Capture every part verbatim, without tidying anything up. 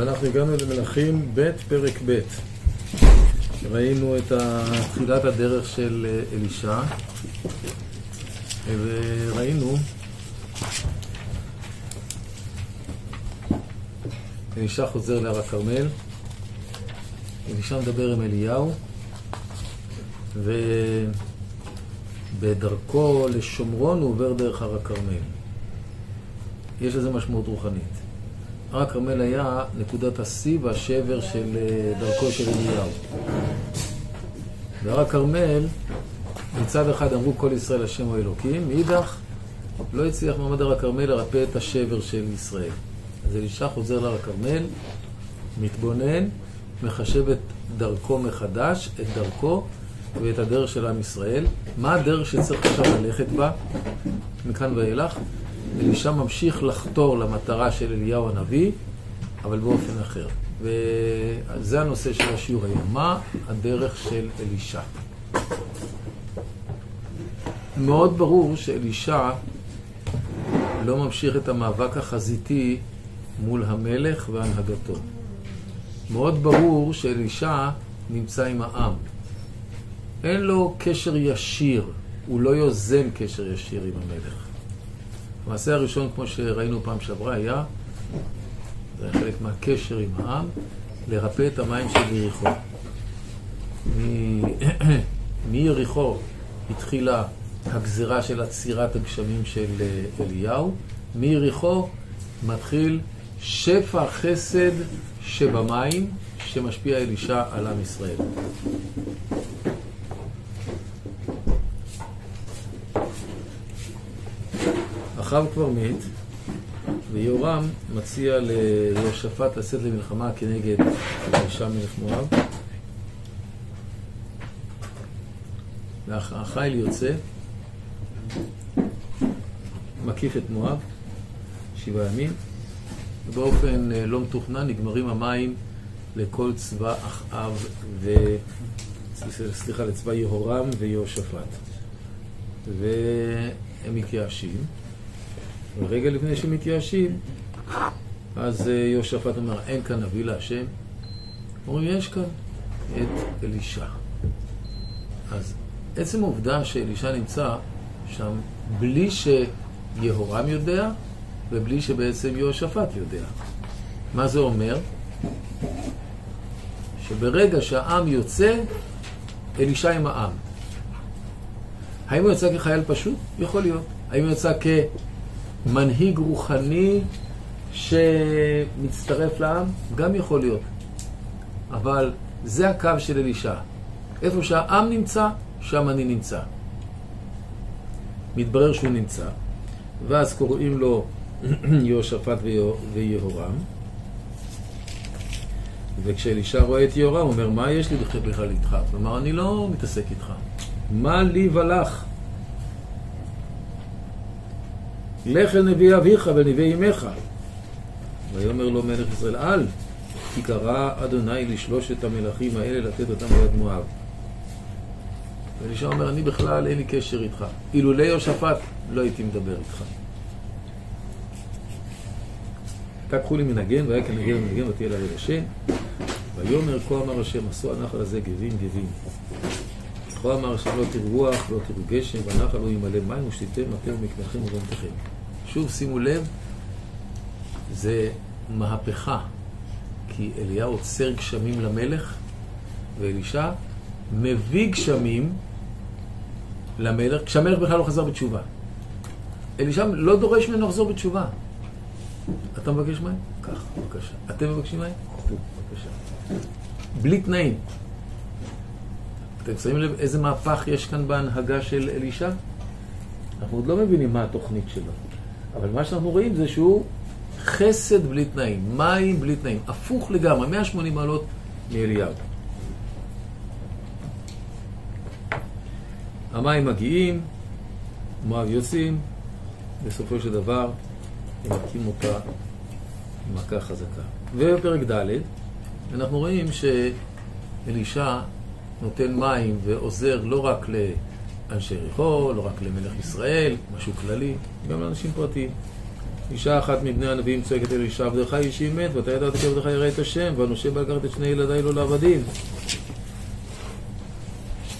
ואנחנו הגענו למלכים ב' פרק ב'. ראינו את תחילת הדרך של אלישע, וראינו אלישע חוזר להר הכרמל, אלישע מדבר עם אליהו, ובדרכו לשומרון הוא עובר דרך הר הכרמל. יש לזה משמעות רוחנית. הר הכרמל היה נקודת השיא והשבר של דרכו של אליהו. והר הכרמל, מצד אחד אמרו כל ישראל השם הוא אלוקים, מאידך לא הצליח מעמד הר הכרמל לרפא את השבר של ישראל. אז אלישע חוזר להר הכרמל, מתבונן, מחשב את דרכו מחדש, את דרכו ואת הדרך של עם ישראל. מה הדרך שצריך עכשיו ללכת בה? מכאן ואילך. אלישע ממשיך לחתור למטרה של אליהו הנביא, אבל באופן אחר. וזה הנושא של השיעור היום. מה הדרך של אלישע? מאוד ברור שאלישע לא ממשיך את המאבק החזיתי מול המלך והנהגתו. מאוד ברור שאלישע נמצא עם העם. אין לו קשר ישיר, הוא לא יוזם קשר ישיר עם המלך. המעשה הראשון, כמו שראינו פעם שעברה, היה, זה היה חלק מהקשר עם העם, לרפא את המים של יריחו. מיריחו התחילה הגזרה של עצירת הגשמים של אליהו. מיריחו מתחיל שפע חסד שבמים, שמשפיע אלישע על עם ישראל. אחאב כבר מת, ויהורם מציע ליהושפט לצאת למלחמה כנגד אלישע מלך מואב. והחיל יוצא, מקיף את מואב שבעה ימים, ובאופן לא מתוכנן נגמרים המים לכל צבא אחאב ו... סליחה, לצבא יהורם ויהושפט. והם מתייאשים. ורגע לפני שמתייאשים, אז יהושפט אומר, אין כאן נביא להשם. אומרים, יש כאן את אלישע. אז עצם העובדה שאלישע נמצא שם בלי שיהורם יודע, ובלי שבעצם יהושפט יודע. מה זה אומר? שברגע שהעם יוצא, אלישע עם העם. האם הוא יוצא כחייל פשוט? יכול להיות. האם הוא יוצא כ... מנהיג רוחני שמצטרף לעם, גם יכול להיות. אבל זה הקו של אלישע. איפה שהעם נמצא, שם אני נמצא. מתברר שהוא נמצא, ואז קוראים לו יהושפט ויהורם. וכשאלישע רואה את יהורם, הוא אומר, מה יש לי בכלל איתך? הוא אומר, אני לא מתעסק איתך. מה לי ולך? לך אל נביא אביך ונביא אמך. ויאמר לו מלך ישראל, אל כי קרא אדוני לשלושת המלכים האלה לתת אותם ביד מואב. ואלישע אומר, אני בכלל אין לי קשר איתך. אילולא יהושפט לא הייתי מדבר איתך. תקחו לי מנגן, והיה כנגן ומנגן ותהיה לה ישן. ויאמר כה אמר השם, עשו הנחל הזה גבים גבים. כה אמר השם, לא תראו רוח, לא תראו גשם, והנחל לא ימלא מים, ושתיתם אתם מקנחם ובמתכם. שוב, שימו לב, זה מהפכה, כי אליהו עוצר גשמים למלך, ואלישע מביא גשמים למלך, כשהמלך בכלל לא חזר בתשובה. אלישע לא דורש ממנו לחזור בתשובה. אתה מבקש מים? כך, בבקשה. אתם מבקשים מים? קחו, בבקשה. בלי תנאים. אתם שמים לב איזה מהפך יש כאן בהנהגה של אלישע? אנחנו עוד לא מבינים מה התוכנית שלו. אבל מה שאנחנו רואים זה שהוא חסד בלי תנאים, מים בלי תנאים, הפוך לגמרי, מאה ושמונים מעלות מאליהו. המים מגיעים, מואב יוצאים, בסופו של דבר הם מכים אותה מכה חזקה. ובפרק ד' אנחנו רואים שאלישע נותן מים ועוזר לא רק לאנשי יריחו, לא רק למלך ישראל, משהו כללי, גם לאנשים פרטיים. אישה אחת מבני הנביאים צועקת אלישע, עבדך אישי מת, ואתה ידעת כי עבדך ירא את השם, והנושה בא לקחת את שני ילדיי לו לעבדים.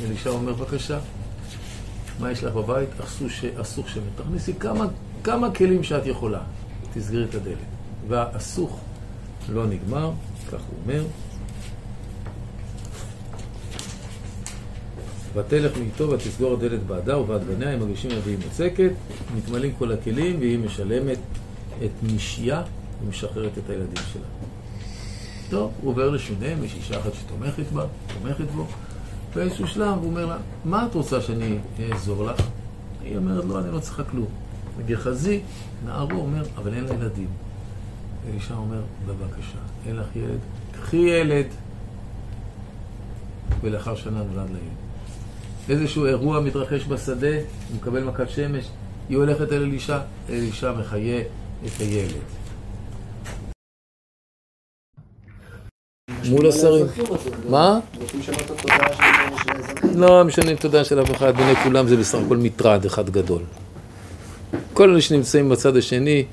אלישע אומר, בבקשה, מה יש לך בבית? הסוך שמת. תכניסי כמה, כמה כלים שאת יכולה, תסגרי את הדלת. והסוך לא נגמר, כך הוא אומר. ותלך מאיתו ותסגור הדלת בעדה ובעד בניה, הם מגישים והיא מוצקת, מתמלאים כל הכלים והיא משלמת את משיה ומשחררת את הילדים שלה. טוב, הוא עובר לשניהם, יש אישה אחת שתומכת בה, תומכת בו, באיזשהו שלב הוא אומר לה, מה את רוצה שאני אעזור לך? היא אומרת, לא, אני לא צריכה כלום. וגחזי, נערו, אומר, אבל אין לה ילדים. אלישע אומר, בבקשה, אין לך ילד, קחי ילד. ולאחר שנה נולד לילד. איזשהו אירוע מתרחש בשדה, הוא מקבל מכת שמש, היא הולכת אל אלישע, אלישע מחיה את הילד. מול השרים. מה? לא משנה תודה של אף אחד, ביני כולם זה בסך הכל מטרד אחד גדול. כל אלה שנמצאים בצד השני,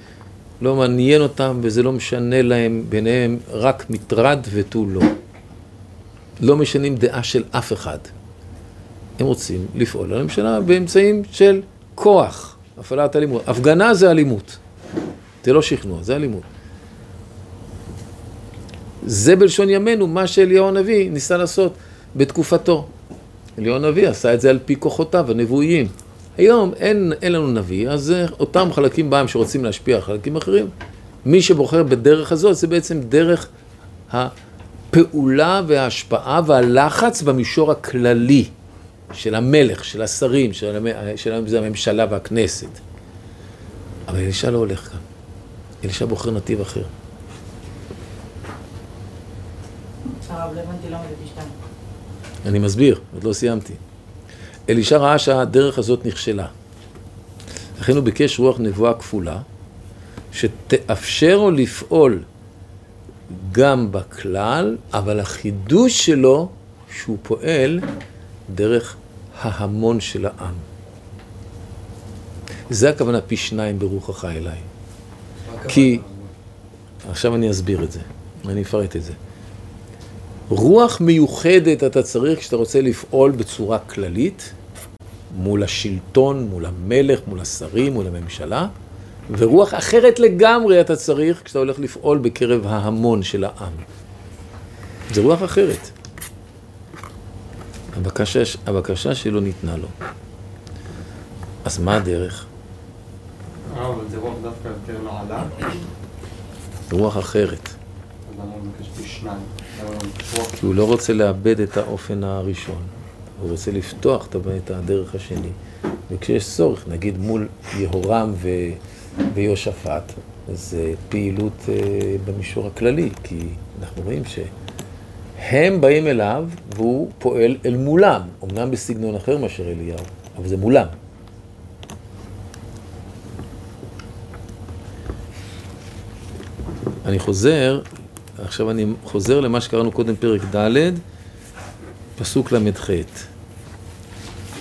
לא מעניין אותם וזה לא משנה להם ביניהם, רק מטרד ותו לא. לא משנים דעה של אף אחד. הם רוצים לפעול על הממשלה באמצעים של כוח, הפעלת אלימות. הפגנה זה אלימות. זה לא שכנוע, זה אלימות. זה בלשון ימינו מה שאליהו הנביא ניסה לעשות בתקופתו. אליהו הנביא עשה את זה על פי כוחותיו הנבואיים. היום אין, אין לנו נביא, אז אותם חלקים בעם שרוצים להשפיע על חלקים אחרים. מי שבוחר בדרך הזאת זה בעצם דרך הפעולה וההשפעה והלחץ במישור הכללי. של המלך, של השרים, של, של הממשלה והכנסת. אבל אלישע לא הולך כאן. אלישע בוחר נתיב אחר. הרב לבנתי לא מלבישתן. אני מסביר, עוד לא סיימתי. אלישע ראה שהדרך הזאת נכשלה. לכן הוא ביקש רוח נבואה כפולה, שתאפשר לו לפעול גם בכלל, אבל החידוש שלו, שהוא פועל, דרך ההמון של העם. זה הכוונה פי שניים ברוחך אליי. כי, עכשיו אני אסביר את זה, אני אפרט את זה. רוח מיוחדת אתה צריך כשאתה רוצה לפעול בצורה כללית, מול השלטון, מול המלך, מול השרים, מול הממשלה, ורוח אחרת לגמרי אתה צריך כשאתה הולך לפעול בקרב ההמון של העם. זה רוח אחרת. הבקשה, הבקשה שלו ניתנה לו. אז מה הדרך? אה, אבל זה רוח דווקא יותר נעלה? רוח אחרת. אז למה הוא מבקש פי שניים? כי הוא לא רוצה לאבד את האופן הראשון. הוא רוצה לפתוח את הדרך השני. וכשיש צורך, נגיד מול יהורם ויושפט, זה פעילות במישור הכללי, כי אנחנו רואים ש... הם באים אליו והוא פועל אל מולם, אמנם בסגנון אחר מאשר אליהו, אבל זה מולם. אני חוזר, עכשיו אני חוזר למה שקראנו קודם פרק ד' פסוק למ"ח.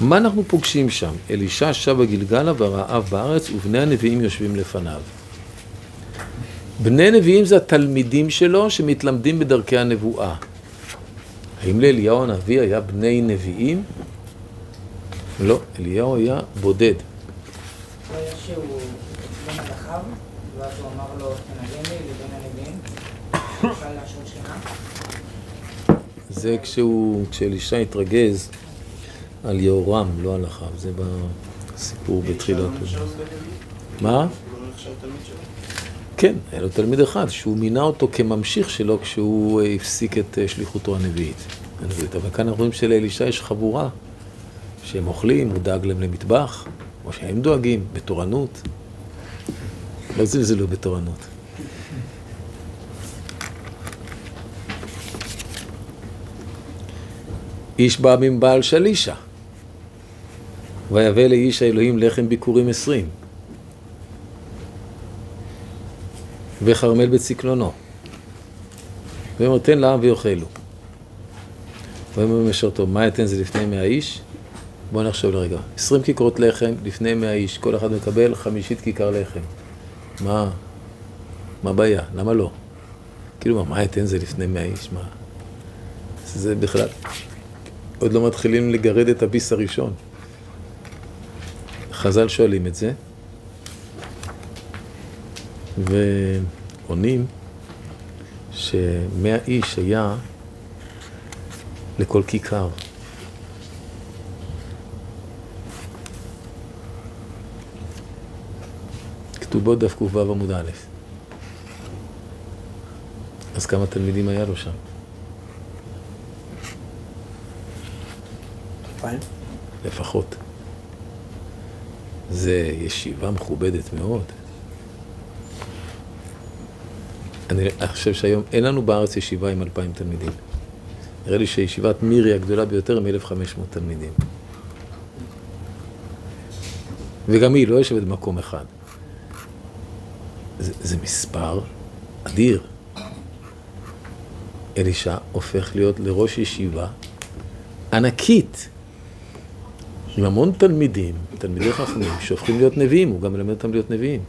מה אנחנו פוגשים שם? אלישע שב בגלגלה ורעב בארץ ובני הנביאים יושבים לפניו. בני נביאים זה התלמידים שלו שמתלמדים בדרכי הנבואה. האם לאליהו הנביא היה בני נביאים? לא, אליהו היה בודד. לא היה שהוא בן הדד, ואז הוא אמר לו, תנגן לי לבין הנביאים, תוכל לעשות שנה? זה כשהוא, כשאלישע התרגז על יהורם, לא על אחאב, זה בסיפור בתחילות. מה? כן, היה לו תלמיד אחד, שהוא מינה אותו כממשיך שלו כשהוא הפסיק את שליחותו הנביאית. הנביאית. אבל כאן אנחנו רואים שלאלישע יש חבורה שהם אוכלים, הוא דאג להם למטבח, או שהם דואגים, בתורנות. לא זלזלו בתורנות. איש בא מבעל שלישה, ויבא לאיש האלוהים לחם ביכורים עשרים. וחרמל בצקלונו. ואומר, תן לעם ויאכלו. ואומר משרתו, מה יתן זה לפני מאה איש? בואו נחשוב לרגע. עשרים כיכרות לחם, לפני מאה איש, כל אחד מקבל חמישית כיכר לחם. מה? מה הבעיה? למה לא? כאילו, מה, מה אתן זה לפני מאה איש? מה? זה בכלל... עוד לא מתחילים לגרד את הביס הראשון. חז"ל שואלים את זה, ועונים שמאה איש היה לכל כיכר. כתובות דף ק"ו עמוד א'. אז כמה תלמידים היה לו שם? אלפיים? לפחות. זה ישיבה מכובדת מאוד. אני חושב שהיום אין לנו בארץ ישיבה עם אלפיים תלמידים. נראה לי שישיבת מירי הגדולה ביותר עם אלף וחמש מאות תלמידים. וגם היא לא יושבת במקום אחד. זה, זה מספר אדיר. אלישע הופך להיות לראש ישיבה ענקית. עם המון תלמידים, תלמידי חכמים, שהופכים להיות נביאים, הוא גם מלמד אותם להיות נביאים.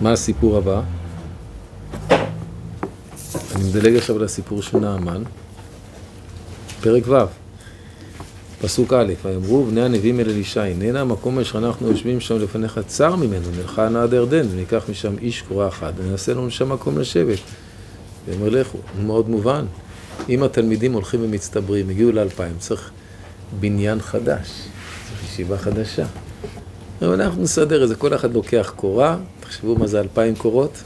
מה הסיפור הבא? אני מדלג עכשיו לסיפור של נעמן. פרק ו' פסוק א', ויאמרו בני הנביאים אל אלישע, הננה המקום אשר אנחנו יושבים שם לפניך צר ממנו, נלכה עד נהר הירדן, וניקח משם איש קורא אחד, ונעשה לנו שם מקום לשבת. ואומר לכו, הוא מאוד מובן. אם התלמידים הולכים ומצטברים, הגיעו לאלפיים, צריך בניין חדש, צריך ישיבה חדשה. אבל אנחנו נסדר את זה, כל אחד לוקח קורא, תחשבו מה זה אלפיים קורות.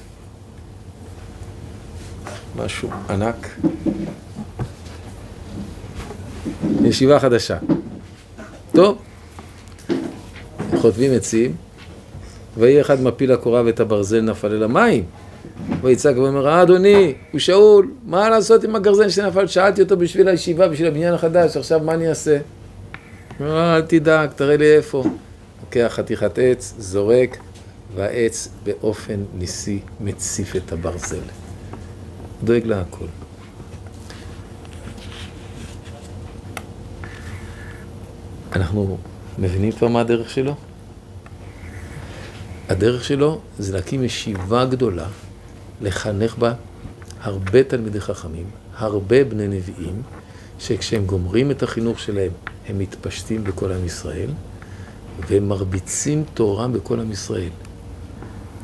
משהו ענק. ישיבה חדשה. טוב, חוטבים עצים, ויהי אחד מפיל הקורה ואת הברזל נפל אל המים, ויצעק ואומר, אדוני, הוא שאול, מה לעשות עם הגרזן שנפל? שאלתי אותו בשביל הישיבה, בשביל הבניין החדש, עכשיו מה אני אעשה? אל תדאג, תראה לי איפה. לוקח חתיכת עץ, זורק, והעץ באופן ניסי מציף את הברזל. דואג לה הכל. אנחנו מבינים כבר מה הדרך שלו? הדרך שלו זה להקים ישיבה גדולה, לחנך בה הרבה תלמידי חכמים, הרבה בני נביאים, שכשהם גומרים את החינוך שלהם, הם מתפשטים בכל עם ישראל, והם מרביצים תורם בכל עם ישראל.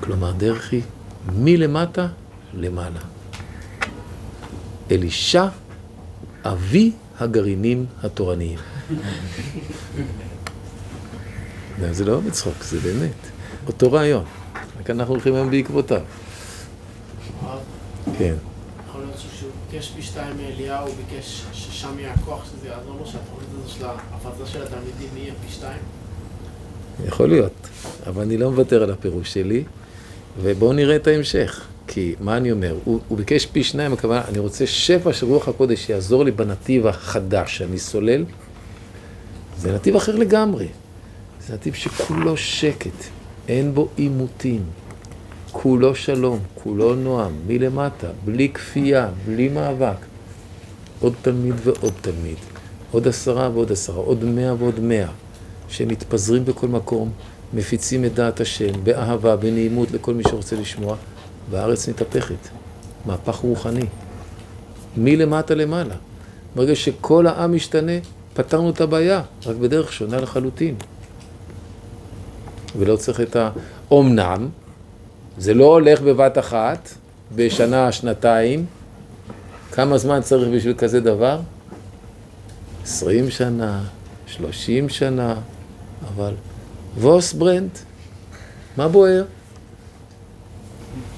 כלומר, הדרך היא מלמטה למעלה. אלישע, אבי הגרעינים התורניים. זה לא מצחוק, זה באמת. אותו רעיון. רק אנחנו הולכים היום בעקבותיו. כן. יכול להיות שהוא ביקש פי שתיים מאליהו, הוא ביקש ששם יהיה הכוח שזה יעזור לו, שהתוכנית הזו של ההפצה של התלמידים יהיה פי שתיים? יכול להיות, אבל אני לא מוותר על הפירוש שלי, ובואו נראה את ההמשך. כי מה אני אומר? הוא, הוא ביקש פי שניים, הכוונה, אני רוצה שפע של רוח הקודש שיעזור לי בנתיב החדש שאני סולל. זה נתיב אחר לגמרי. זה נתיב שכולו שקט, אין בו עימותים. כולו שלום, כולו נועם, מלמטה, בלי כפייה, בלי מאבק. עוד תלמיד ועוד תלמיד, עוד עשרה ועוד עשרה, עוד מאה ועוד מאה, שמתפזרים בכל מקום, מפיצים את דעת השם, באהבה, בנעימות לכל מי שרוצה לשמוע, והארץ מתהפכת. מהפך רוחני. מלמטה למעלה. ברגע שכל העם משתנה, פתרנו את הבעיה, רק בדרך שונה לחלוטין. ולא צריך את ה... אומנם, זה לא הולך בבת אחת, בשנה, שנתיים. כמה זמן צריך בשביל כזה דבר? עשרים שנה, שלושים שנה, אבל... ווס ברנט, מה בוער?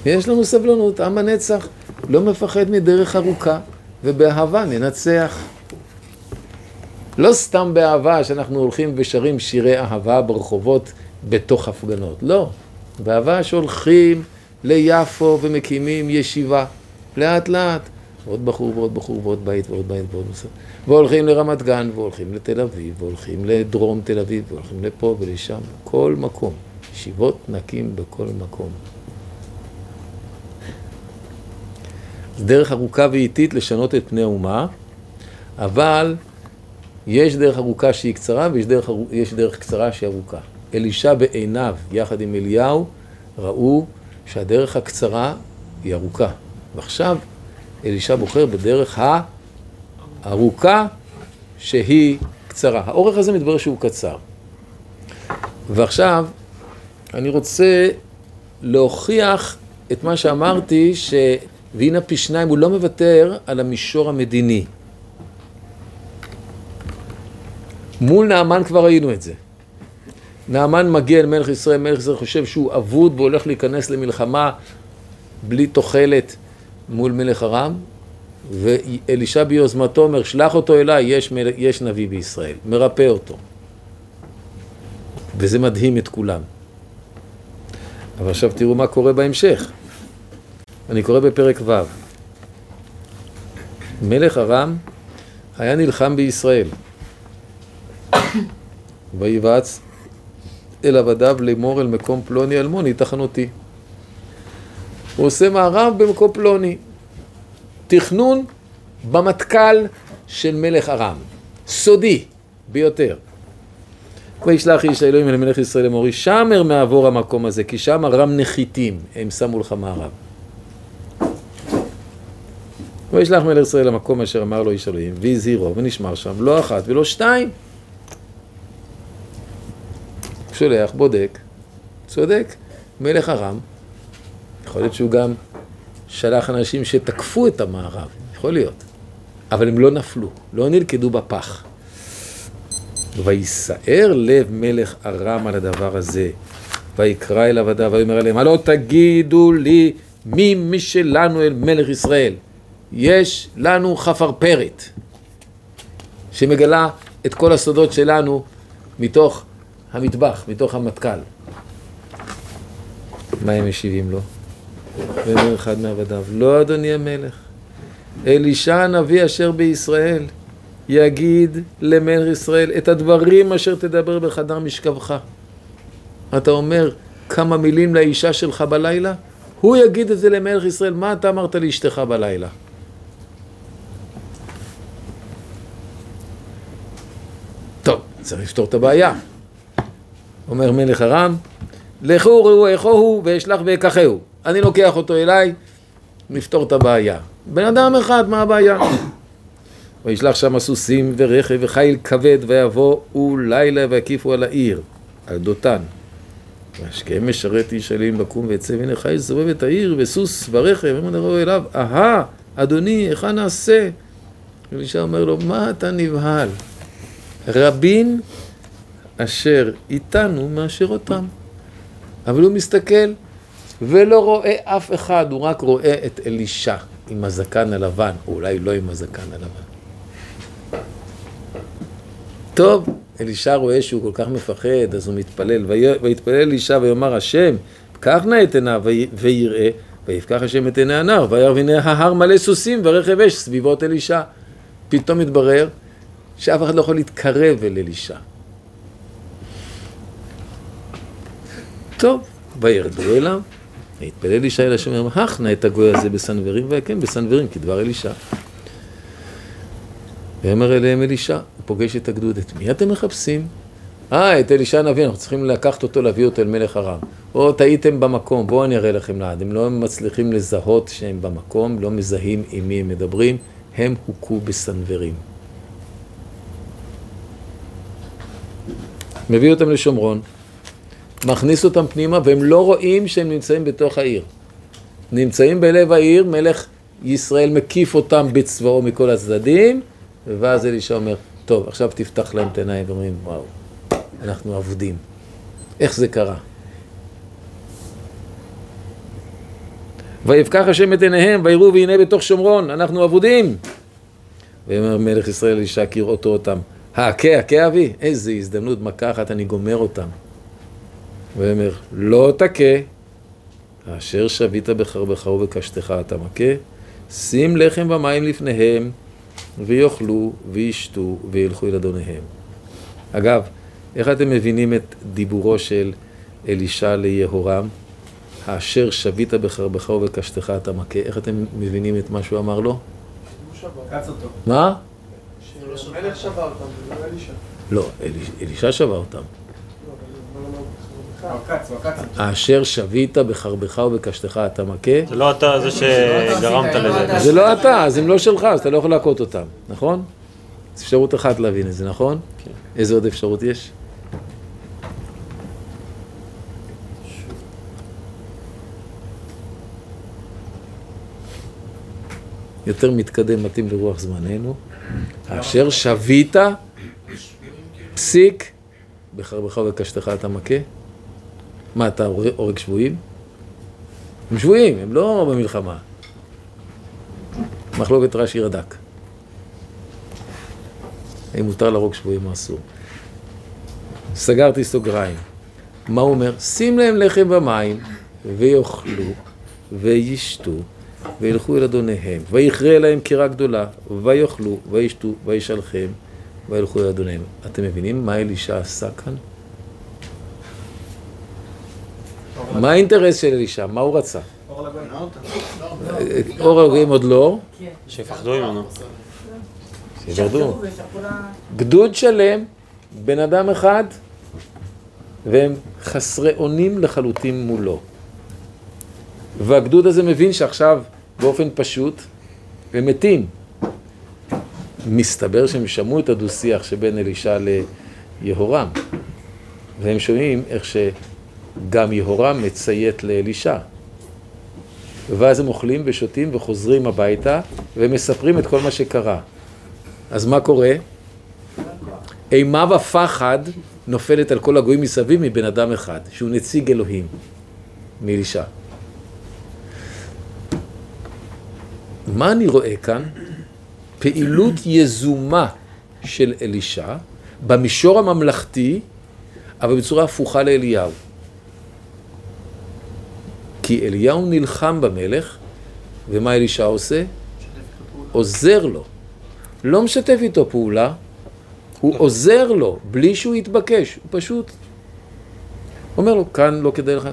יש לנו סבלנות, עם הנצח לא מפחד מדרך ארוכה, ובאהבה ננצח. לא סתם באהבה שאנחנו הולכים ושרים שירי אהבה ברחובות בתוך הפגנות, לא. באהבה שהולכים ליפו ומקימים ישיבה, לאט לאט. ועוד בחור ועוד בחור ועוד בית ועוד בית ועוד נוסף. והולכים לרמת גן והולכים לתל אביב, והולכים לדרום תל אביב, והולכים לפה ולשם, כל מקום. ישיבות נקים בכל מקום. דרך ארוכה ואיטית לשנות את פני האומה, אבל יש דרך ארוכה שהיא קצרה ויש דרך, יש דרך קצרה שהיא ארוכה. אלישע בעיניו, יחד עם אליהו, ראו שהדרך הקצרה היא ארוכה. ועכשיו אלישע בוחר בדרך הארוכה שהיא קצרה. האורך הזה מתברר שהוא קצר. ועכשיו אני רוצה להוכיח את מה שאמרתי, שוינה פי שניים הוא לא מוותר על המישור המדיני. מול נעמן כבר ראינו את זה. נעמן מגיע אל מלך ישראל, מלך ישראל חושב שהוא עבוד והולך להיכנס למלחמה בלי תוחלת מול מלך ארם, ואלישע ביוזמתו אומר, שלח אותו אליי, יש, יש נביא בישראל, מרפא אותו. וזה מדהים את כולם. אבל עכשיו תראו מה קורה בהמשך. אני קורא בפרק ו'. מלך ארם היה נלחם בישראל. ויבץ אל עבדיו לאמור אל מקום פלוני אלמוני תחנותי. הוא עושה מערב במקום פלוני. תכנון במטכ"ל של מלך ארם. סודי ביותר. וישלח איש האלוהים אל מלך ישראל לאמור, הישמר מעבור המקום הזה, כי שם ארם נחיתים, הם שמו לך מערב. וישלח מלך ישראל למקום אשר אמר לו איש אלוהים, והזהירו ונשמר שם, לא אחת ולא שתיים. שולח, בודק, צודק, מלך ארם, יכול להיות שהוא גם שלח אנשים שתקפו את המערב, יכול להיות, אבל הם לא נפלו, לא נלכדו בפח. ויסער לב מלך ארם על הדבר הזה, ויקרא אל עבדיו, ויאמר אליהם, הלא תגידו לי מי משלנו אל מלך ישראל, יש לנו חפרפרת, שמגלה את כל הסודות שלנו מתוך המטבח, מתוך המטכ"ל. מה הם משיבים לו? ואומר אחד מעבדיו, לא אדוני המלך, אלישע הנביא אשר בישראל, יגיד למלך ישראל את הדברים אשר תדבר בחדר משכבך. אתה אומר כמה מילים לאישה שלך בלילה, הוא יגיד את זה למלך ישראל, מה אתה אמרת לאשתך בלילה? טוב, צריך לפתור את הבעיה. אומר מלך ארם, לכו ראו איכוהו ואשלח ויקחהו. אני לוקח אותו אליי, נפתור את הבעיה. בן אדם אחד, מה הבעיה? וישלח שם סוסים ורכב וחיל כבד, ויבואו לילה ויקיפו על העיר, על דותן. והשכם משרת איש אלים בקום ויצא, והנה חיל סובב את העיר וסוס ורכב, והם נראו אליו, אהה, אדוני, איך נעשה? ואלישע אומר לו, מה אתה נבהל? רבין אשר איתנו מאשר אותם. אבל הוא מסתכל ולא רואה אף אחד, הוא רק רואה את אלישע עם הזקן הלבן, או אולי לא עם הזקן הלבן. טוב, אלישע רואה שהוא כל כך מפחד, אז הוא מתפלל, ויתפלל אלישע ויאמר השם, פקח נא את עיניו ויראה, ויפקח השם את עיני הנער, וירא והנה ההר מלא סוסים ורכב אש סביבות אלישע. פתאום מתברר שאף אחד לא יכול להתקרב אל אלישע. טוב, וירדו אליו, והתפלל אלישע אל השם, הכנה את הגוי הזה בסנוורים, והקם בסנוורים, כדבר אלישע. ואמר אליהם אלישע, הוא פוגש את הגדוד, את מי אתם מחפשים? אה, את אלישע הנביא, אנחנו צריכים לקחת אותו, להביא אותו אל מלך ארם. או טעיתם במקום, בואו אני אראה לכם לעד, הם לא מצליחים לזהות שהם במקום, לא מזהים עם מי הם מדברים, הם הוכו בסנוורים. מביא אותם לשומרון, מכניס אותם פנימה, והם לא רואים שהם נמצאים בתוך העיר. נמצאים בלב העיר, מלך ישראל מקיף אותם בצבאו מכל הצדדים, ואז אלישע אומר, טוב, עכשיו תפתח להם את עיניים, ואומרים, וואו, אנחנו עבודים. איך זה קרה? ויפקח השם את עיניהם, ויראו והנה בתוך שומרון, אנחנו עבודים. ואומר מלך ישראל אלישע, כראותו אותם, הכה, הכה אבי, איזו הזדמנות מכה אחת, אני גומר אותם. ואומר, לא תכה, אשר שבית בחרבך ובקשתך אתה מכה, שים לחם ומים לפניהם, ויאכלו וישתו וילכו אל אדוניהם. אגב, איך אתם מבינים את דיבורו של אלישע ליהורם? אשר שבית בחרבך ובקשתך אתה מכה, איך אתם מבינים את מה שהוא אמר לו? הוא שבר. קץ אותו. מה? שהמלך שבר אותם, זה לא אלישע. לא, אלישע שבר אותם. אשר שבית בחרבך ובקשתך אתה מכה. זה לא אתה זה שגרמת לזה. זה לא אתה, אז הם לא שלך, אז אתה לא יכול להכות אותם, נכון? זו אפשרות אחת להבין את זה, נכון? איזה עוד אפשרות יש? יותר מתקדם, מתאים לרוח זמננו. אשר שבית, פסיק, בחרבך ובקשתך אתה מכה. מה, אתה הורג שבויים? הם שבויים, הם לא במלחמה. מחלוקת רש"י רד"ק. אם מותר להרוג שבויים או אסור. סגרתי סוגריים. מה הוא אומר? שים להם לחם במים, ויאכלו, וישתו, וילכו אל אדוניהם, ויכרה להם קירה גדולה, ויאכלו, וישתו, וישלחם, וילכו אל אדוניהם. אתם מבינים מה אלישע עשה כאן? מה האינטרס של אלישע? מה הוא רצה? אור לגויים. אור לגויים עוד לא. שיפחדו ממנו. שיפחדו. גדוד שלם, בן אדם אחד, והם חסרי אונים לחלוטין מולו. והגדוד הזה מבין שעכשיו באופן פשוט הם מתים. מסתבר שהם שמעו את הדו-שיח שבין אלישע ליהורם. והם שומעים איך ש... גם יהורם מציית לאלישע. ואז הם אוכלים ושותים וחוזרים הביתה ומספרים את כל מה שקרה. אז מה קורה? אימה ופחד נופלת על כל הגויים מסביב מבן אדם אחד, שהוא נציג אלוהים, מאלישע. מה אני רואה כאן? פעילות יזומה של אלישע במישור הממלכתי, אבל בצורה הפוכה לאליהו. כי אליהו נלחם במלך, ומה אלישע עושה? עוזר לו. לא משתף איתו פעולה, הוא עוזר לו, בלי שהוא יתבקש, הוא פשוט אומר לו, כאן לא כדאי לך.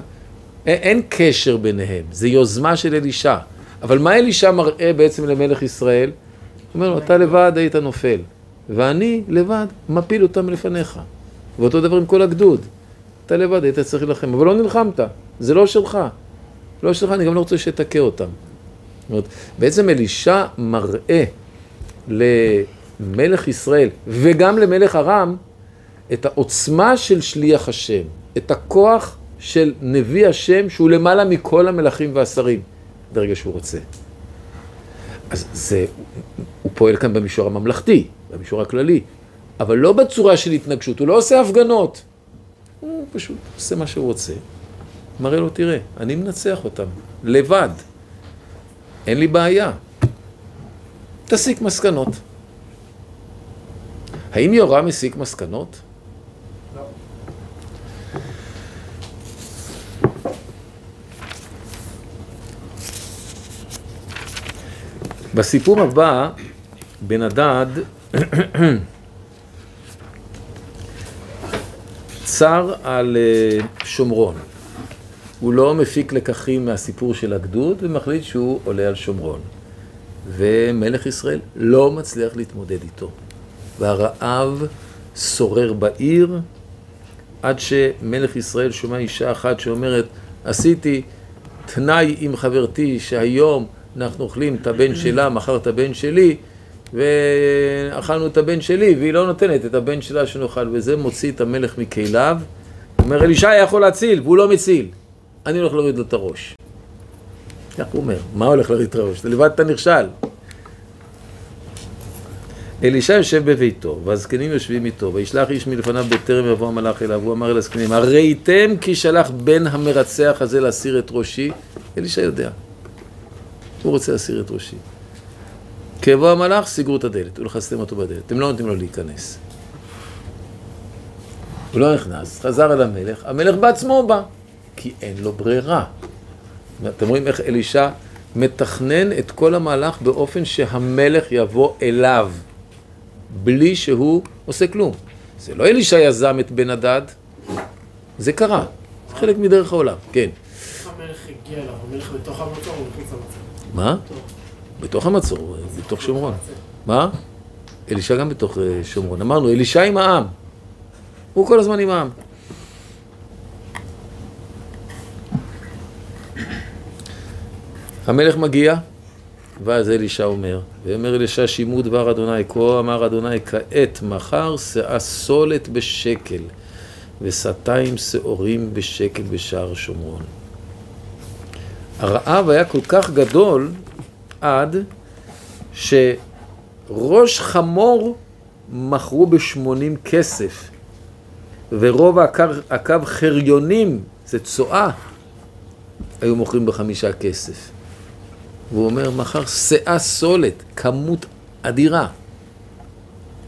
אין קשר ביניהם, זה יוזמה של אלישע. אבל מה אלישע מראה בעצם למלך ישראל? הוא אומר לו, אתה לבד היית נופל, ואני לבד מפיל אותם לפניך. ואותו דבר עם כל הגדוד. אתה לבד היית צריך ללחם, אבל לא נלחמת, זה לא שלך. לא שלך, אני גם לא רוצה שתקה אותם. זאת אומרת, בעצם אלישע מראה למלך ישראל וגם למלך הרם את העוצמה של שליח השם, את הכוח של נביא השם שהוא למעלה מכל המלכים והשרים, ברגע שהוא רוצה. אז זה, הוא פועל כאן במישור הממלכתי, במישור הכללי, אבל לא בצורה של התנגשות, הוא לא עושה הפגנות, הוא פשוט עושה מה שהוא רוצה. מראה לו, תראה, אני מנצח אותם, לבד, אין לי בעיה, תסיק מסקנות. האם יהורם מסיק מסקנות? לא. בסיפור הבא, בן הדד, צר על שומרון. הוא לא מפיק לקחים מהסיפור של הגדוד, ומחליט שהוא עולה על שומרון. ומלך ישראל לא מצליח להתמודד איתו. והרעב שורר בעיר, עד שמלך ישראל שומע אישה אחת שאומרת, עשיתי תנאי עם חברתי שהיום אנחנו אוכלים את הבן שלה, מחר את הבן שלי, ואכלנו את הבן שלי, והיא לא נותנת את הבן שלה שנאכל, וזה מוציא את המלך מכליו. הוא אומר, אלישע יכול להציל, והוא לא מציל. אני הולך להוריד לו את הראש. כך הוא אומר, מה הולך להוריד את הראש? אתה לבד אתה נכשל. אלישע יושב בביתו, והזקנים יושבים איתו, וישלח איש מלפניו בטרם יבוא המלאך אליו, והוא אמר אל הזקנים, הראיתם כי שלח בן המרצח הזה להסיר את ראשי? אלישע יודע. הוא רוצה להסיר את ראשי. כבוא המלאך, סגרו את הדלת, ולחסתם אותו בדלת. אתם לא נותנים לו להיכנס. הוא לא נכנס, חזר אל המלך, המלך בעצמו בא. כי אין לו ברירה. אתם רואים איך אלישע מתכנן את כל המהלך באופן שהמלך יבוא אליו, בלי שהוא עושה כלום. זה לא אלישע יזם את בן הדד, זה קרה, זה חלק מדרך העולם, כן. המלך הגיע אליו, המלך בתוך המצור או בתוך המצור? מה? בתוך המצור, בתוך שומרון. מה? אלישע גם בתוך שומרון. אמרנו, אלישע עם העם. הוא כל הזמן עם העם. המלך מגיע, ואז אלישע אומר, ואומר אלישע שימו דבר אדוני, כה אמר אדוני, כעת מחר שאה סולת בשקל, ושתיים שעורים בשקל בשער שומרון. הרעב היה כל כך גדול, עד שראש חמור מכרו בשמונים כסף, ורוב הקו חריונים, זה צועה, היו מוכרים בחמישה כסף. והוא אומר, מחר שאה סולת, כמות אדירה.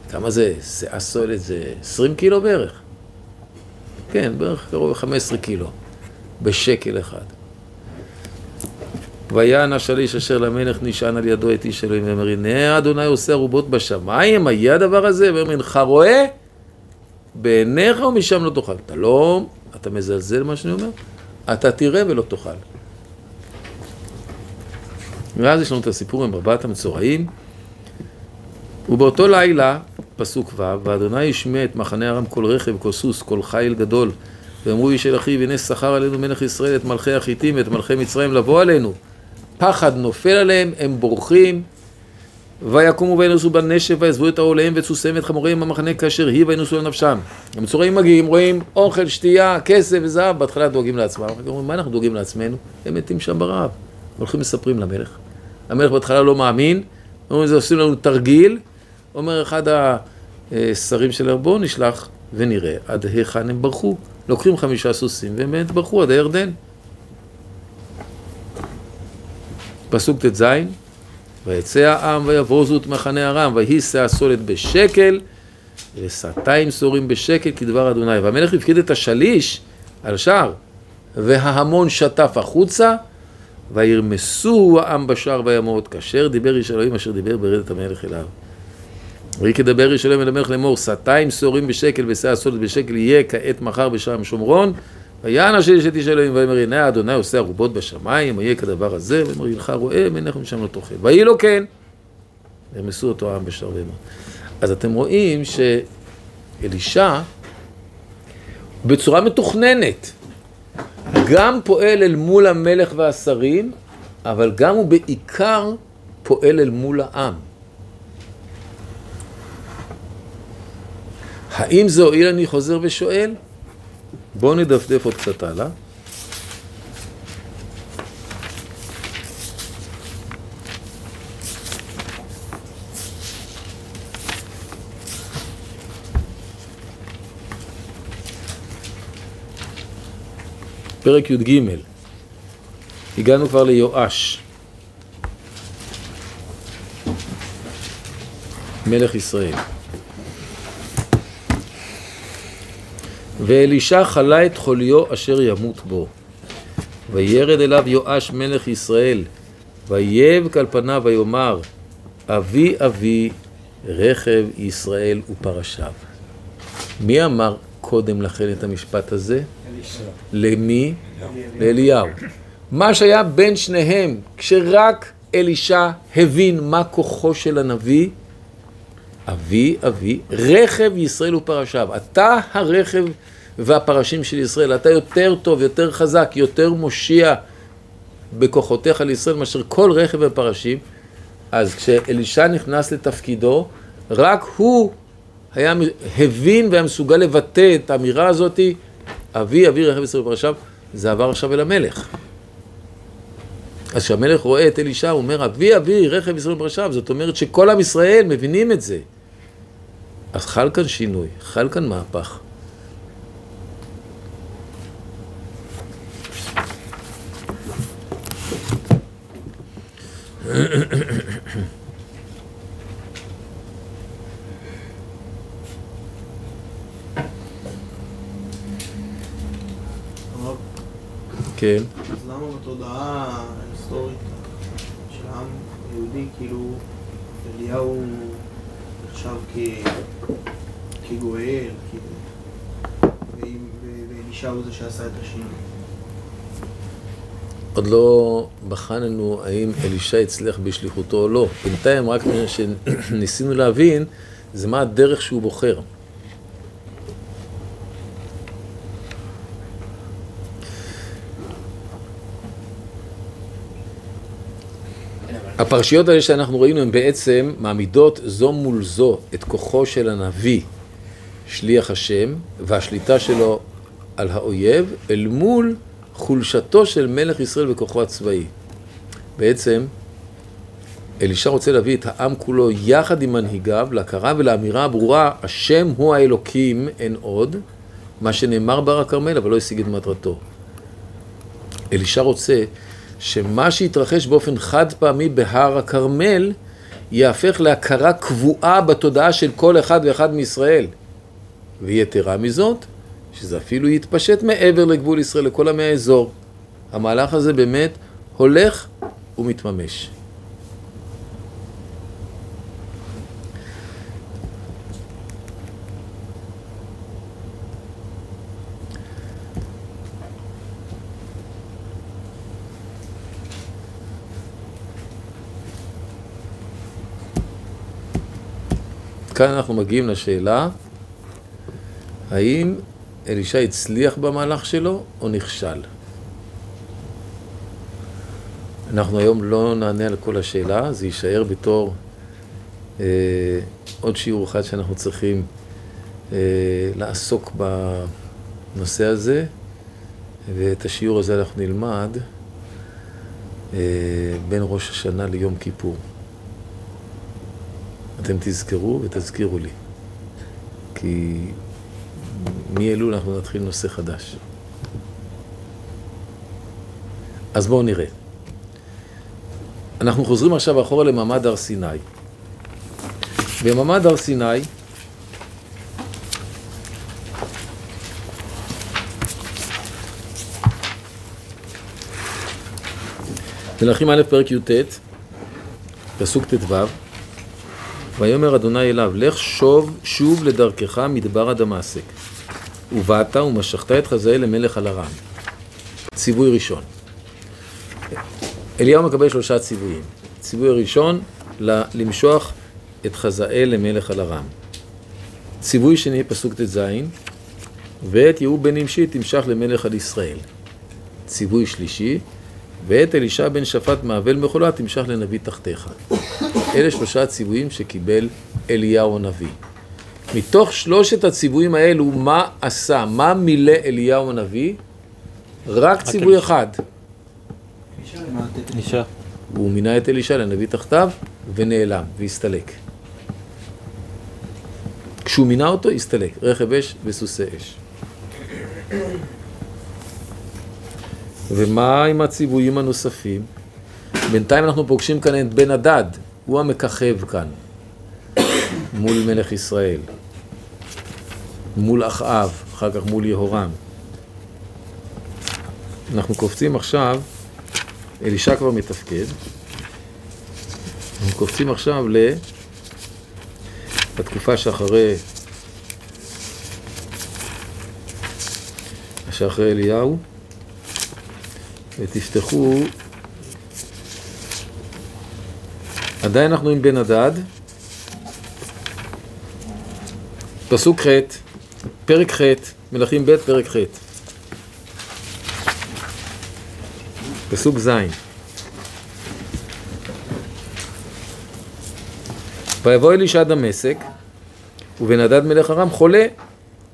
כמה זה? שאה סולת זה עשרים קילו בערך. כן, בערך קרוב ל-חמש עשרה קילו, בשקל אחד. ויען השליש אשר למלך נשען על ידו את איש אלוהים, ואומר, הנה אדוני עושה ערובות בשמיים, היה הדבר הזה, ואומר, אינך רואה בעיניך ומשם לא תאכל. אתה לא, אתה מזלזל מה שאני אומר, אתה תראה ולא תאכל. ואז יש לנו את הסיפור עם ארבעת המצורעים, ובאותו לילה, פסוק ו', ואדוני ישמע את מחנה ארם כל רכב, כל סוס, כל חיל גדול, ואמרו איש אל אחיו, הנה שכר עלינו מלך ישראל את מלכי החיתים, את מלכי מצרים לבוא עלינו. פחד נופל עליהם, הם בורחים, ויקומו וינוסו בנשף, ויעזבו את העוליהם וסוסיהם את חמוריהם במחנה, כאשר היא וינוסו על נפשם. המצורעים מגיעים, רואים אוכל, שתייה, כסף וזהב, בהתחלה דואגים לעצמם. מה אנחנו דואגים לעצמנו? הם מתים שם ברעב. הולכים מספרים למלך. המלך בהתחלה לא מאמין, אומרים, זה עושים לנו תרגיל. אומר אחד השרים של הרבו, נשלח ונראה, עד היכן הם ברחו. לוקחים חמישה סוסים והם באמת ברחו עד הירדן. פסוק ת' זין, ויצא העם ויבוזו את מחנה ארם, ויהי שאה סולת בשקל, ושתיים סורים בשקל כדבר אדוני. והמלך הפקיד את השליש על שער, וההמון שטף החוצה, וירמסו העם בשער וימות, כאשר דיבר איש אלוהים אשר דיבר ברדת המלך אליו. ויהי כדבר איש אלוהים אל המלך לאמור, שתיים סורים בשקל ושאה סולת בשקל יהיה כעת מחר בשער שומרון, ויען השליש את איש אלוהים ואומר, הנה אדוני עושה ערובות בשמיים, יהיה כדבר הזה, ואומר, הלכה רואה, מנך משם לא תאכל. ויהי לו כן, ירמסו אותו העם בשער וימות. אז אתם רואים שאלישע, בצורה מתוכננת, גם פועל אל מול המלך והשרים, אבל גם הוא בעיקר פועל אל מול העם. האם זה הועיל? אני חוזר ושואל. בואו נדפדף עוד קצת הלאה. פרק י' ג', הגענו כבר ליואש, מלך ישראל. ואלישע חלה את חוליו אשר ימות בו, וירד אליו יואש מלך ישראל, ויבק על פניו ויאמר, אבי אבי רכב ישראל ופרשיו. מי אמר קודם לכן את המשפט הזה? למי? לאליהו. מה שהיה בין שניהם, כשרק אלישע הבין מה כוחו של הנביא, אבי אבי רכב ישראל ופרשיו. אתה הרכב והפרשים של ישראל, אתה יותר טוב, יותר חזק, יותר מושיע בכוחותיך לישראל מאשר כל רכב ופרשים. אז כשאלישע נכנס לתפקידו, רק הוא היה הבין והיה מסוגל לבטא את האמירה הזאת, אבי אבי רכב ישראל ופרשיו. זה עבר עכשיו אל המלך. אז כשהמלך רואה את אלישע, הוא אומר, אבי אבי רכב ישראל ופרשיו. זאת אומרת שכל עם ישראל מבינים את זה. אז חל כאן שינוי, חל כאן מהפך. כן. אז למה בתודעה ההיסטורית של העם היהודי, כאילו אליהו נחשב כגואל, ואלישע הוא זה שעשה את השינוי? עוד לא בחננו האם אלישע הצליח בשליחותו או לא. בינתיים רק שניסינו להבין זה מה הדרך שהוא בוחר. הפרשיות האלה שאנחנו ראינו הן בעצם מעמידות זו מול זו את כוחו של הנביא, שליח השם, והשליטה שלו על האויב, אל מול חולשתו של מלך ישראל וכוחו הצבאי. בעצם, אלישע רוצה להביא את העם כולו יחד עם מנהיגיו, להכרה ולאמירה הברורה, השם הוא האלוקים, אין עוד, מה שנאמר בהר הכרמל, אבל לא השיג את מטרתו. אלישע רוצה שמה שיתרחש באופן חד פעמי בהר הכרמל, יהפך להכרה קבועה בתודעה של כל אחד ואחד מישראל. ויתרה מזאת, שזה אפילו יתפשט מעבר לגבול ישראל, לכל עמי האזור. המהלך הזה באמת הולך ומתממש. כאן אנחנו מגיעים לשאלה, האם אלישע הצליח במהלך שלו או נכשל? אנחנו היום לא נענה על כל השאלה, זה יישאר בתור אה, עוד שיעור אחד שאנחנו צריכים אה, לעסוק בנושא הזה, ואת השיעור הזה אנחנו נלמד אה, בין ראש השנה ליום כיפור. אתם תזכרו ותזכירו לי, כי מי אלול אנחנו נתחיל נושא חדש. אז בואו נראה. אנחנו חוזרים עכשיו אחורה למעמד הר סיני. במעמד הר סיני, מלכים א' פרק י"ט, פסוק ט"ו, ויאמר אדוני אליו, לך שוב שוב לדרכך מדבר עד דמשק, ובאת ומשכת את חזאל למלך על ארם. ציווי ראשון. אליהו מקבל שלושה ציוויים. ציווי ראשון, למשוח את חזאל למלך על ארם. ציווי שני, פסוק ט"ז, ואת יהוא בן נמשי תמשח למלך על ישראל. ציווי שלישי, ואת אלישע בן שפט מעבל מחולה תמשח לנביא תחתיך. אלה שלושה הציוויים שקיבל אליהו הנביא. מתוך שלושת הציוויים האלו, מה עשה, מה מילא אליהו הנביא? רק ציווי אחד. אלישע. הוא מינה את אלישע לנביא תחתיו ונעלם והסתלק. כשהוא מינה אותו, הסתלק. רכב אש וסוסי אש. ומה עם הציוויים הנוספים? בינתיים אנחנו פוגשים כאן את בן הדד. הוא המככב כאן, מול מלך ישראל, מול אחאב, אחר כך מול יהורם. אנחנו קופצים עכשיו, אלישע כבר מתפקד, אנחנו קופצים עכשיו לתקופה שאחרי, שאחרי אליהו, ותפתחו, עדיין אנחנו עם בן הדד, פסוק ח', פרק ח', מלכים ב' פרק ח', פסוק ז', ויבוא אלישע דמשק, ובן הדד מלך ארם חולה,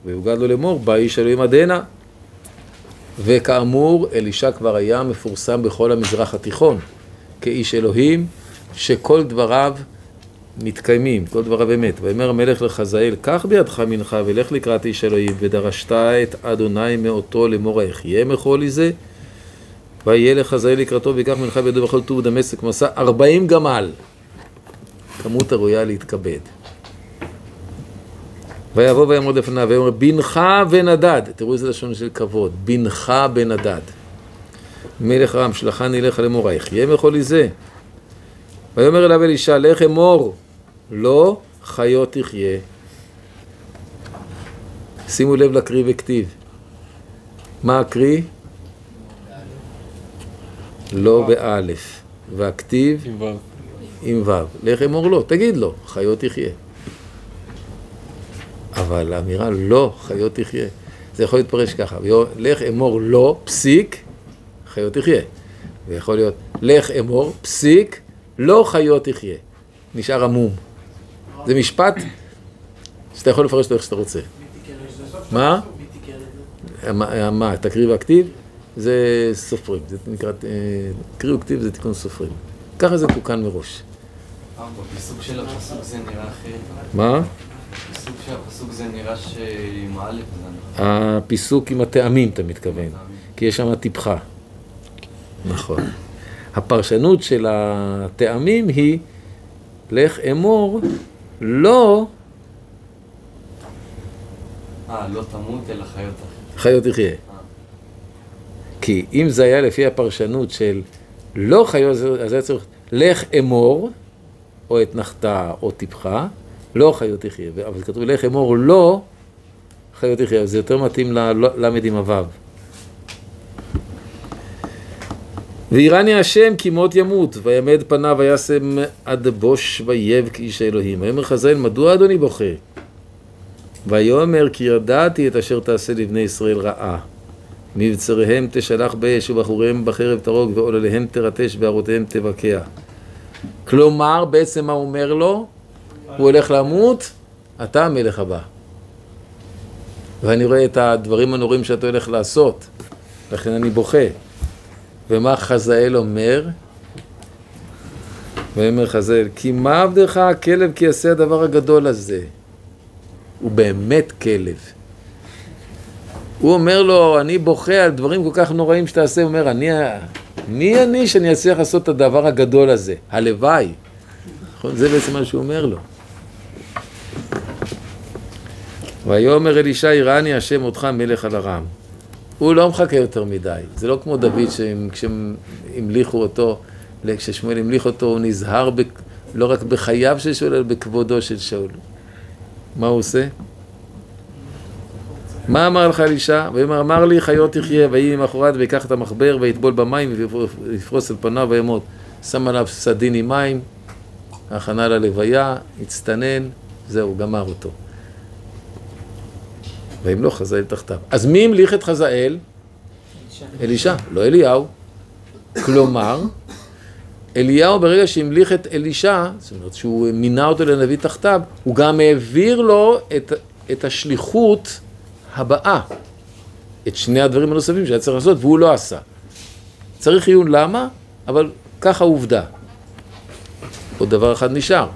ויוגד לו לאמור, בא איש אלוהים עד הנה. וכאמור, אלישע כבר היה מפורסם בכל המזרח התיכון, כאיש אלוהים, שכל דבריו מתקיימים, כל דבריו אמת. ויאמר המלך לחזאל, קח בידך מנחה ולך לקראת איש אלוהים, ודרשת את אדוני מאותו לאמור יחיה מחולי לזה, ויהיה לחזאל לקראתו ויקח מנחה בידו בכל טוב דמשק מסע ארבעים גמל, כמות הראויה להתכבד. ויבוא ויעמוד לפניו ויאמר, בנך בן הדד, תראו איזה לשון של כבוד, בנך בן הדד, מלך ארם, שלחני לך לאמור יחיה מחולי לזה. ויאמר אליו אלישע, לך אמור, לא חיות תחיה. שימו לב לקריא וכתיב. מה הקריא? לא באלף, והכתיב עם וו. לך אמור לו, תגיד לו, חיות תחיה. אבל האמירה לא, חיות תחיה, זה יכול להתפרש ככה, לך אמור לא, פסיק, חיות תחיה. ויכול להיות, לך אמור, פסיק, לא חיות תחיה. נשאר עמום. זה משפט שאתה יכול לפרש אותו איך שאתה רוצה. מה? מה? תקריא והכתיב? זה סופרים, זה נקרא, תקריא וכתיב זה תיקון סופרים. ככה זה תוקן מראש. בסוג של הפסוק זה נראה אחרת. מה? בסוג של הפסוק זה נראה שעם א' זה נראה. הפיסוק עם הטעמים אתה מתכוון, כי יש שם טיפחה. נכון. הפרשנות של הטעמים היא, לך אמור, לא... אה, לא תמות אלא חיות תחיה. חיות תחיה. כי אם זה היה לפי הפרשנות של לא חיות, אז היה צריך לך אמור, או התנחתה או טיפחה, לא חיות תחיה. אבל כתוב לך אמור, לא חיות תחיה. זה יותר מתאים ללמד עם הוו. ויראני השם כי מות ימות, וימד פניו וישם עד בוש ויב כאיש האלוהים. ויאמר חזאל, מדוע אדוני בוכה? ויאמר כי ידעתי את אשר תעשה לבני ישראל רעה. מבצריהם תשלח באש ובחוריהם בחרב תרוג ועולליהם תרטש בערותיהם תבקע. כלומר, בעצם מה אומר לו? הוא הולך למות, אתה המלך הבא. ואני רואה את הדברים הנוראים שאתה הולך לעשות, לכן אני בוכה. ומה חזאל אומר? ואומר חזאל, כי מה עבדך הכלב כי יעשה הדבר הגדול הזה? הוא באמת כלב. הוא אומר לו, אני בוכה על דברים כל כך נוראים שתעשה. הוא אומר, אני, מי אני שאני אצליח לעשות את הדבר הגדול הזה? הלוואי. זה בעצם מה שהוא אומר לו. ויאמר אלישע, יראני השם אותך מלך על ארם. הוא לא מחכה יותר מדי, זה לא כמו דוד שכשהמליכו אותו, כששמואל המליך אותו, הוא נזהר ב, לא רק בחייו של שאול, אלא בכבודו של שאול. מה הוא עושה? מה אמר לך אלישע? ואמר, אמר לי, חיות תחיה, ויהי מאחורת, ויקח את המחבר, ויטבול במים, ויפרוס על פניו, וימות. שם עליו סדין עם מים, הכנה ללוויה, הצטנן, זהו, גמר אותו. ואם לא, חזאל תחתיו. אז מי המליך את חזאל? אלישע, לא אליהו. כלומר, אליהו ברגע שהמליך את אלישע, זאת אומרת שהוא מינה אותו לנביא תחתיו, הוא גם העביר לו את, את השליחות הבאה, את שני הדברים הנוספים שהיה צריך לעשות, והוא לא עשה. צריך עיון למה, אבל ככה עובדה. עוד דבר אחד נשאר.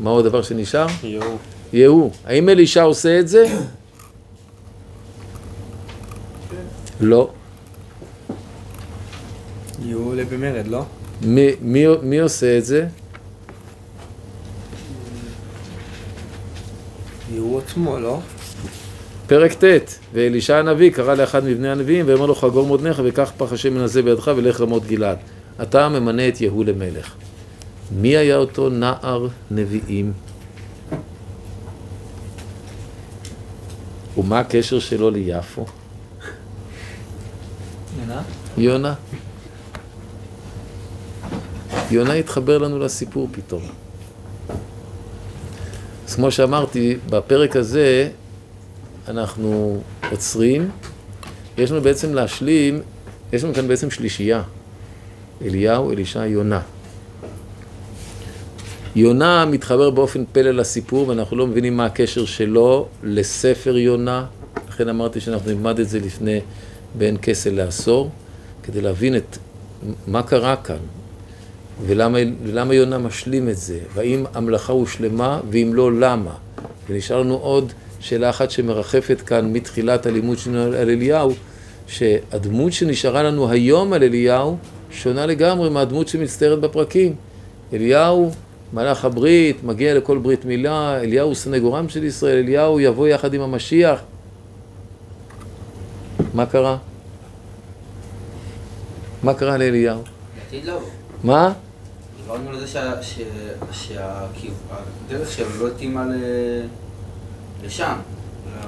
מה עוד דבר שנשאר? יהוא. יהוא. האם אלישע עושה את זה? לא. יהוא עולה במרד, לא? מי, מי, מי עושה את זה? יהוא עצמו, לא? פרק ת' ואלישע הנביא קרא לאחד מבני הנביאים ואמר לו חגור מותניך וקח פח השמן הזה בידך ולך רמות גלעד. אתה ממנה את יהוא למלך. מי היה אותו נער נביאים? ומה הקשר שלו ליפו? יונה. יונה התחבר לנו לסיפור פתאום. אז כמו שאמרתי, בפרק הזה אנחנו עוצרים, יש לנו בעצם להשלים, יש לנו כאן בעצם שלישייה, אליהו, אלישע, יונה. יונה מתחבר באופן פלא לסיפור, ואנחנו לא מבינים מה הקשר שלו לספר יונה, לכן אמרתי שאנחנו נלמד את זה לפני בין כסל לעשור, כדי להבין את מה קרה כאן, ולמה, ולמה יונה משלים את זה, והאם המלאכה הוא שלמה, ואם לא, למה. ונשאר לנו עוד שאלה אחת שמרחפת כאן מתחילת הלימוד שלנו על אליהו, שהדמות שנשארה לנו היום על אליהו, שונה לגמרי מהדמות שמצטיירת בפרקים. אליהו, מלאך הברית, מגיע לכל ברית מילה, אליהו הוא סנגורם של ישראל, אליהו יבוא יחד עם המשיח. מה קרה? מה קרה לאליהו? בעתיד לא. מה? דיברנו לזה שהדרך שלו לא התאימה לשם,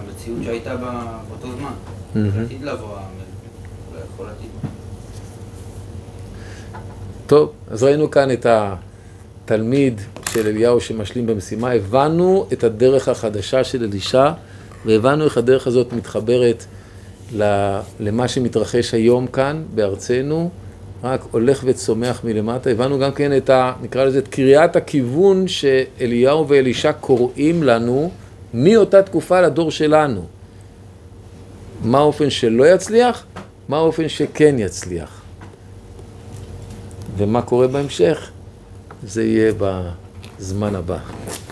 למציאות שהייתה באותו זמן. בעתיד לבוא, אולי יכול להתאימה. טוב, אז ראינו כאן את התלמיד של אליהו שמשלים במשימה. הבנו את הדרך החדשה של אלישע, והבנו איך הדרך הזאת מתחברת למה שמתרחש היום כאן בארצנו, רק הולך וצומח מלמטה. הבנו גם כן את ה, נקרא לזה, את קריאת הכיוון שאליהו ואלישע קוראים לנו מאותה תקופה לדור שלנו. מה האופן שלא יצליח? מה האופן שכן יצליח? ומה קורה בהמשך? זה יהיה בזמן הבא.